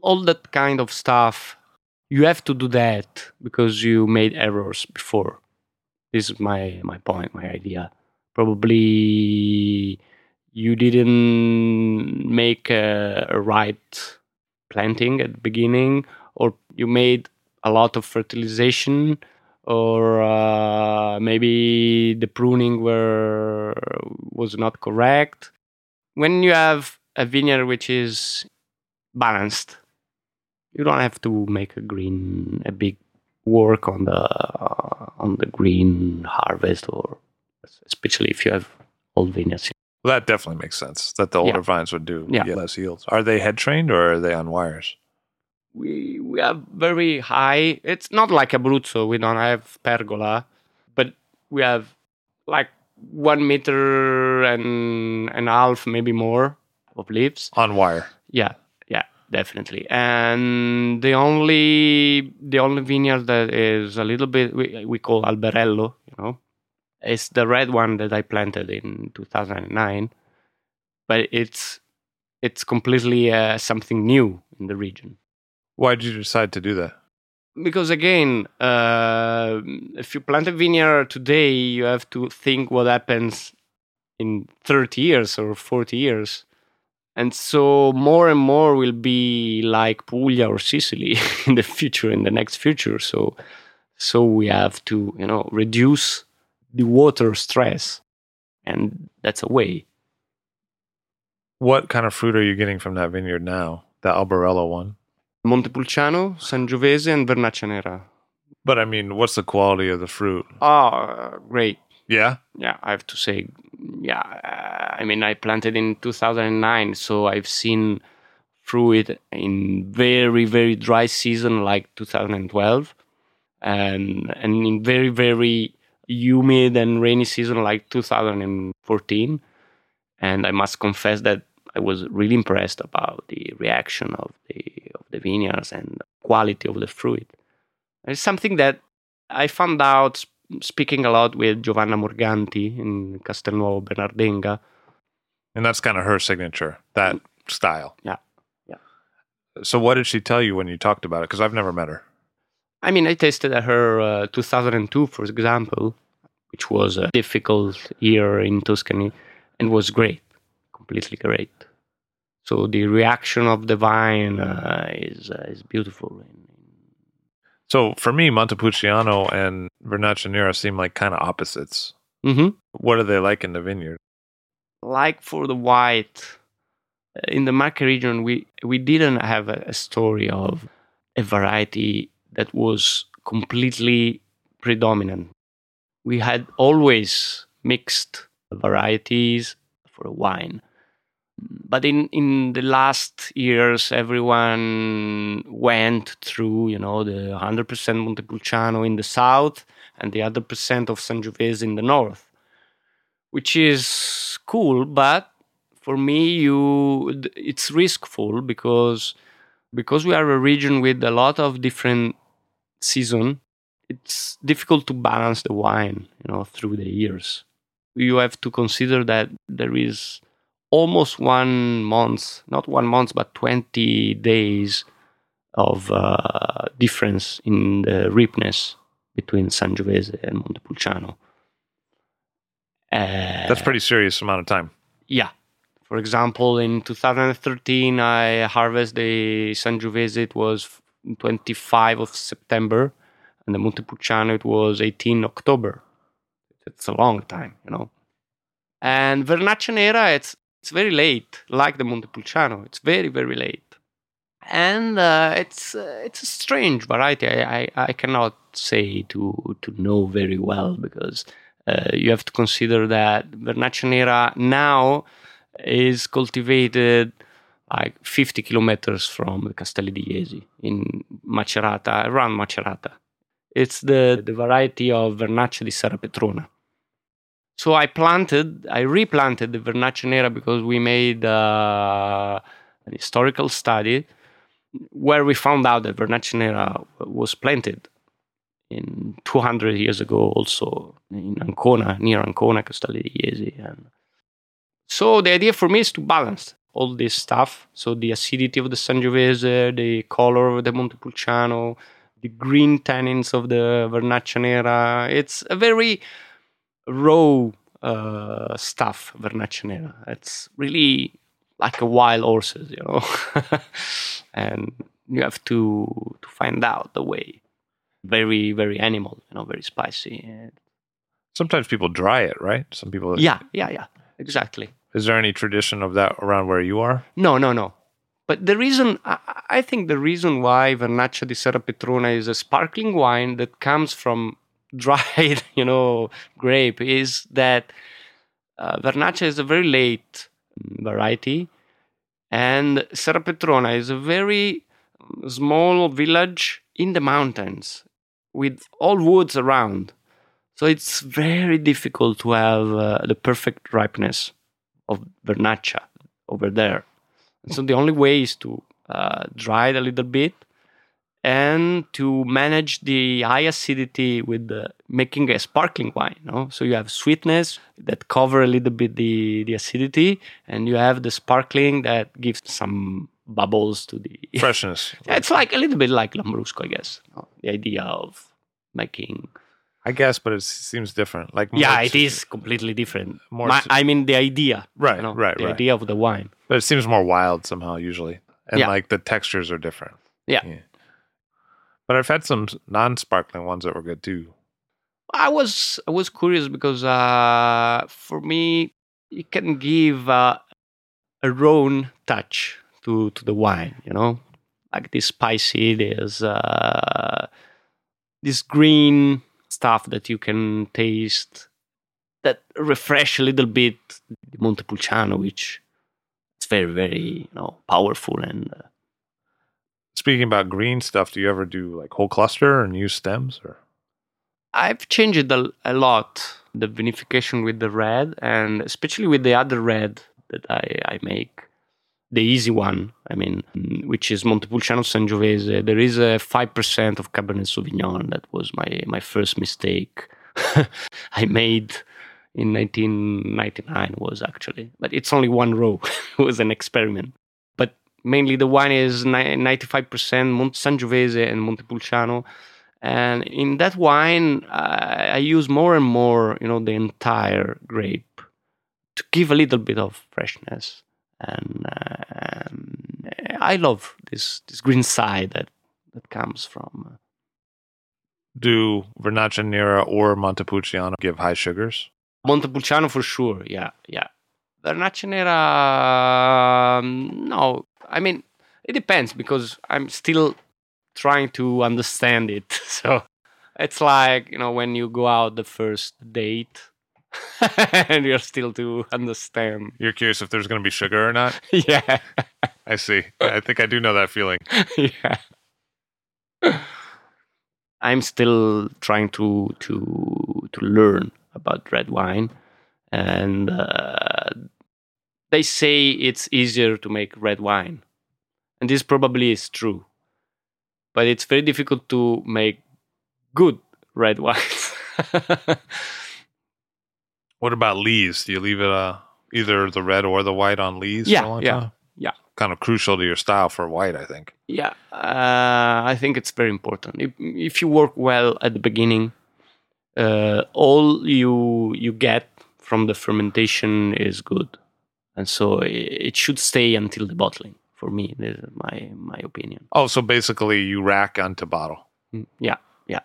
All that kind of stuff, you have to do that because you made errors before. This is my, my point, my idea. Probably you didn't make a, a right planting at the beginning, or you made a lot of fertilization, or uh, maybe the pruning were was not correct. When you have a vineyard which is balanced, you don't have to make a green, a big work on the uh, on the green harvest, or especially if you have old vineyards. Well, that definitely makes sense. That the older yeah. vines would do yeah. less yields. Are they head trained or are they on wires? We we are very high. It's not like Abruzzo. We don't have pergola, but we have like one meter and and a half, maybe more, of leaves. On wire. Yeah, yeah, definitely. And the only the only vineyard that is a little bit, we, we call Alberello, you know, it's the red one that I planted in two thousand nine. But it's, it's completely uh, something new in the region. Why did you decide to do that? Because again, uh, if you plant a vineyard today, you have to think what happens in thirty years or forty years. And so more and more will be like Puglia or Sicily in the future, in the next future. So so we have to, you know, reduce the water stress. And that's a way. What kind of fruit are you getting from that vineyard now, the Alberello one? Montepulciano, Sangiovese, and Vernaccia Nera. But I mean, what's the quality of the fruit? Oh, great. Yeah? Yeah, I have to say, yeah. I mean, I planted in two thousand nine, so I've seen fruit in very, very dry season like two thousand twelve, and and in very, very humid and rainy season like two thousand fourteen. And I must confess that I was really impressed about the reaction of the of the vineyards and the quality of the fruit. It's something that I found out speaking a lot with Giovanna Morganti in Castelnuovo Bernardenga. And that's kind of her signature, that style. Yeah, yeah. So what did she tell you when you talked about it? Because I've never met her. I mean, I tasted her uh, two thousand two, for example, which was a difficult year in Tuscany, and was great. Completely great. So the reaction of the vine uh, is uh, is beautiful. So for me, Montepulciano and Vernaccia Nera seem like kind of opposites. Mm-hmm. What are they like in the vineyard? Like for the white, in the Marche region, we, we didn't have a, a story of a variety that was completely predominant. We had always mixed varieties for wine. But in, in the last years, everyone went through, you know, the one hundred percent Montepulciano in the south and the other percent of Sangiovese in the north, which is cool. But for me, you it's riskful because because we are a region with a lot of different season. It's difficult to balance the wine, you know, through the years. You have to consider that there is almost one month, not one month, but twenty days of uh, difference in the ripeness between Sangiovese and Montepulciano. Uh, That's a pretty serious amount of time. Yeah. For example, in two thousand thirteen, I harvested the Sangiovese. It was twenty-fifth of September, and the Montepulciano it was eighteenth of October. It's a long time, you know. And Vernaccia Nera, it's it's very late, like the Montepulciano. It's very, very late. And uh, it's uh, it's a strange variety. I, I, I cannot say to to know very well, because uh, you have to consider that Vernaccia Nera now is cultivated like fifty kilometers from the Castelli di Jesi in Macerata, around Macerata. It's the, the variety of Vernaccia di Serra Petrona. So I planted, I replanted the Vernaccia Nera because we made uh, an historical study where we found out that Vernaccia Nera was planted in two hundred years ago, also in Ancona, near Ancona, Castelli di Jesi. And so the idea for me is to balance all this stuff. So the acidity of the Sangiovese, the color of the Montepulciano, the green tannins of the Vernaccia Nera. It's a very raw uh, stuff, Vernaccia Nera. It's really like a wild horses, you know. And you have to, to find out the way. Very, very animal, you know, very spicy. Sometimes people dry it, right? Some people... Yeah, yeah, yeah, exactly. Is there any tradition of that around where you are? No, no, no. But the reason, I think the reason why Vernaccia di Serra Petrona is a sparkling wine that comes from dried, you know, grape is that uh, Vernaccia is a very late variety, and Serra Petrona is a very small village in the mountains with all woods around. So it's very difficult to have uh, the perfect ripeness of Vernaccia over there. So the only way is to uh, dry it a little bit and to manage the high acidity with the, making a sparkling wine. No? So you have sweetness that cover a little bit the, the acidity, and you have the sparkling that gives some bubbles to the... Freshness. It's like a little bit like Lambrusco, I guess. No? The idea of making... I guess, but it seems different. Like more yeah, it is completely different. More My, I mean, the idea. Right, you know, right, the right. The idea of the wine. But it seems more wild somehow, usually. And yeah. like the textures are different. Yeah. yeah. But I've had some non-sparkling ones that were good too. I was I was curious because uh, for me, it can give uh, a roan touch to, to the wine, you know? Like this spicy, there's uh, this green... stuff that you can taste that refresh a little bit the Montepulciano, which it's very, very, you know, powerful. And uh, speaking about green stuff, do you ever do like whole cluster and use stems? Or I've changed a, a lot the vinification with the red, and especially with the other red that I, I make, the easy one. I mean, which is Montepulciano Sangiovese. There is a five percent of Cabernet Sauvignon. That was my, my first mistake I made in nineteen ninety-nine was actually, but it's only one row. It was an experiment. But mainly the wine is ninety-five percent Mont- Sangiovese and Montepulciano. And in that wine, I, I use more and more, you know, the entire grape to give a little bit of freshness. And uh, um, I love this, this green side that, that comes from. Uh, Do Vernaccia Nera or Montepulciano give high sugars? Montepulciano for sure, yeah, yeah. Vernaccia Nera, um, no. I mean, it depends because I'm still trying to understand it. So it's like, you know, when you go out the first date. And you're still to understand. You're curious if there's going to be sugar or not? Yeah. I see. I think I do know that feeling. Yeah. I'm still trying to to to learn about red wine, and uh, they say it's easier to make red wine, and this probably is true, but it's very difficult to make good red wines. What about lees? Do you leave it uh, either the red or the white on lees yeah, for a long yeah, time? Yeah. Kind of crucial to your style for white, I think. Yeah, uh, I think it's very important. If, if you work well at the beginning, uh, all you you get from the fermentation is good. And so it, it should stay until the bottling, for me. This is my, my opinion. Oh, so basically you rack onto bottle. Mm, yeah, yeah.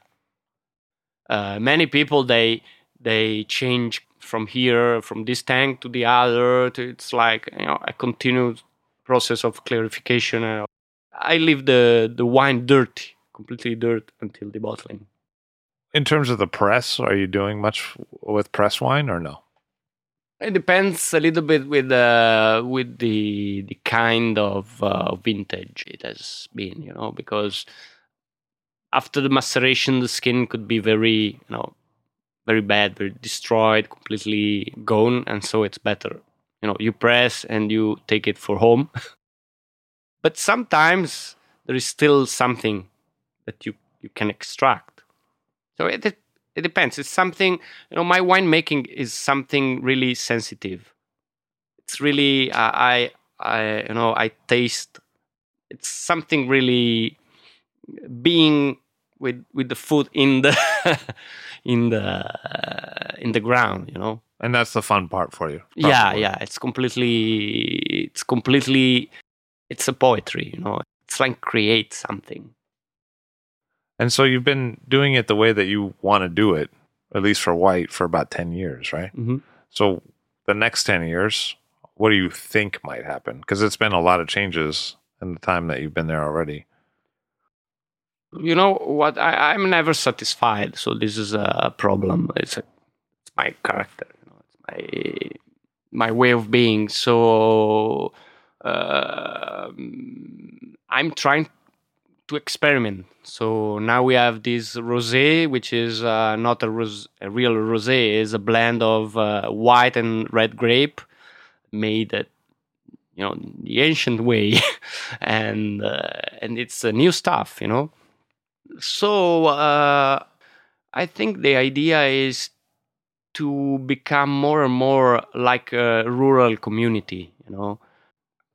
Uh, many people, they they change from here, from this tank to the other. To, it's like, you know, a continuous process of clarification. Uh, I leave the, the wine dirty, completely dirt until the bottling. In terms of the press, are you doing much with press wine or no? It depends a little bit with uh, with the the kind of uh, vintage it has been, you know, because after the maceration, the skin could be very, you know, very bad, very destroyed, completely gone, and so it's better, you know, you press and you take it for home. But sometimes there is still something that you, you can extract. So it. it It depends. It's something, you know, my winemaking is something really sensitive. It's really, uh, I, I, you know, I taste, it's something really being with, with the food in the, in the, uh, in the ground, you know. And that's the fun part for you. Probably. Yeah. Yeah. It's completely, it's completely, it's a poetry, you know, it's like create something. And so you've been doing it the way that you want to do it, at least for white, for about ten years, right? Mm-hmm. So the next ten years, what do you think might happen? Because it's been a lot of changes in the time that you've been there already. You know what? I, I'm never satisfied. So this is a problem. It's, a, it's my character. You know, it's my my way of being. So uh, I'm trying to experiment. So now we have this rosé, which is uh, not a, ros- a real rosé, is a blend of uh, white and red grape made at, you know, the ancient way, and uh, and it's a new stuff, you know. So uh, I think the idea is to become more and more like a rural community, you know.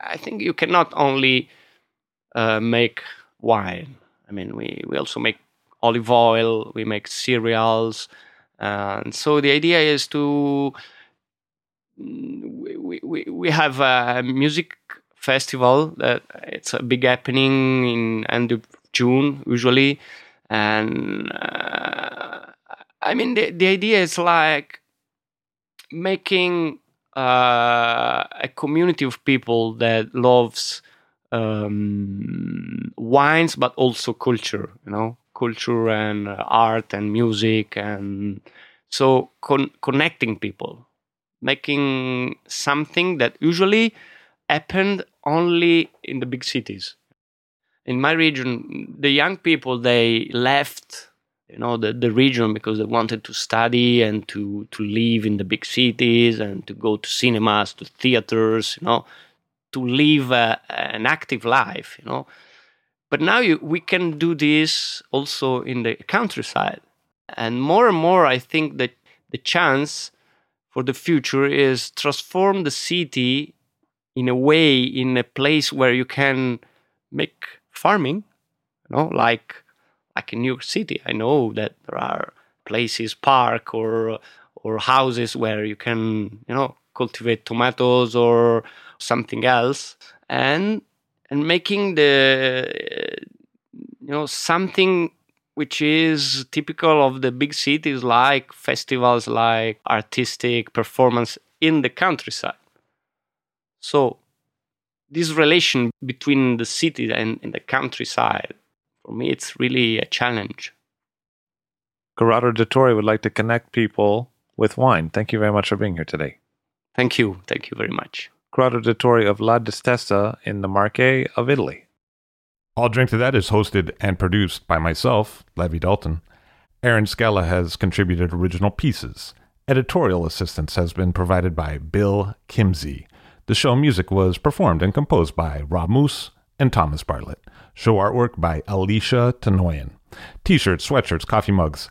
I think you cannot only uh, make wine. I mean, we, we also make olive oil, we make cereals. Uh, and so the idea is to, we we, we have a music festival that it's a big happening in end of June usually. And uh, I mean, the, the idea is like making uh, a community of people that loves Um, wines, but also culture, you know, culture and uh, art and music. And so con- connecting people, making something that usually happened only in the big cities. In my region, the young people, they left, you know, the, the region because they wanted to study and to, to live in the big cities and to go to cinemas, to theaters, you know, to live uh, an active life, you know. But now you, we can do this also in the countryside. And more and more, I think that the chance for the future is transform the city in a way, in a place where you can make farming, you know, like like in New York City. I know that there are places, park or or houses where you can, you know, cultivate tomatoes or something else, and and making the uh, you know, something which is typical of the big cities, like festivals, like artistic performance in the countryside. So this relation between the city and, and the countryside, for me, it's really a challenge. Corrado Dottori would like to connect people with wine. Thank you very much for being here today. Thank you. Thank you very much. Corrado Dottori of La Distesa in the Marche of Italy. All Drink to That is hosted and produced by myself, Levi Dalton. Aaron Scala has contributed original pieces. Editorial assistance has been provided by Bill Kimsey. The show music was performed and composed by Rob Moose and Thomas Bartlett. Show artwork by Alicia Tenoyan. T-shirts, sweatshirts, coffee mugs,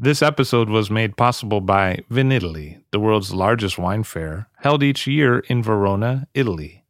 This episode was made possible by Vinitaly, the world's largest wine fair, held each year in Verona, Italy.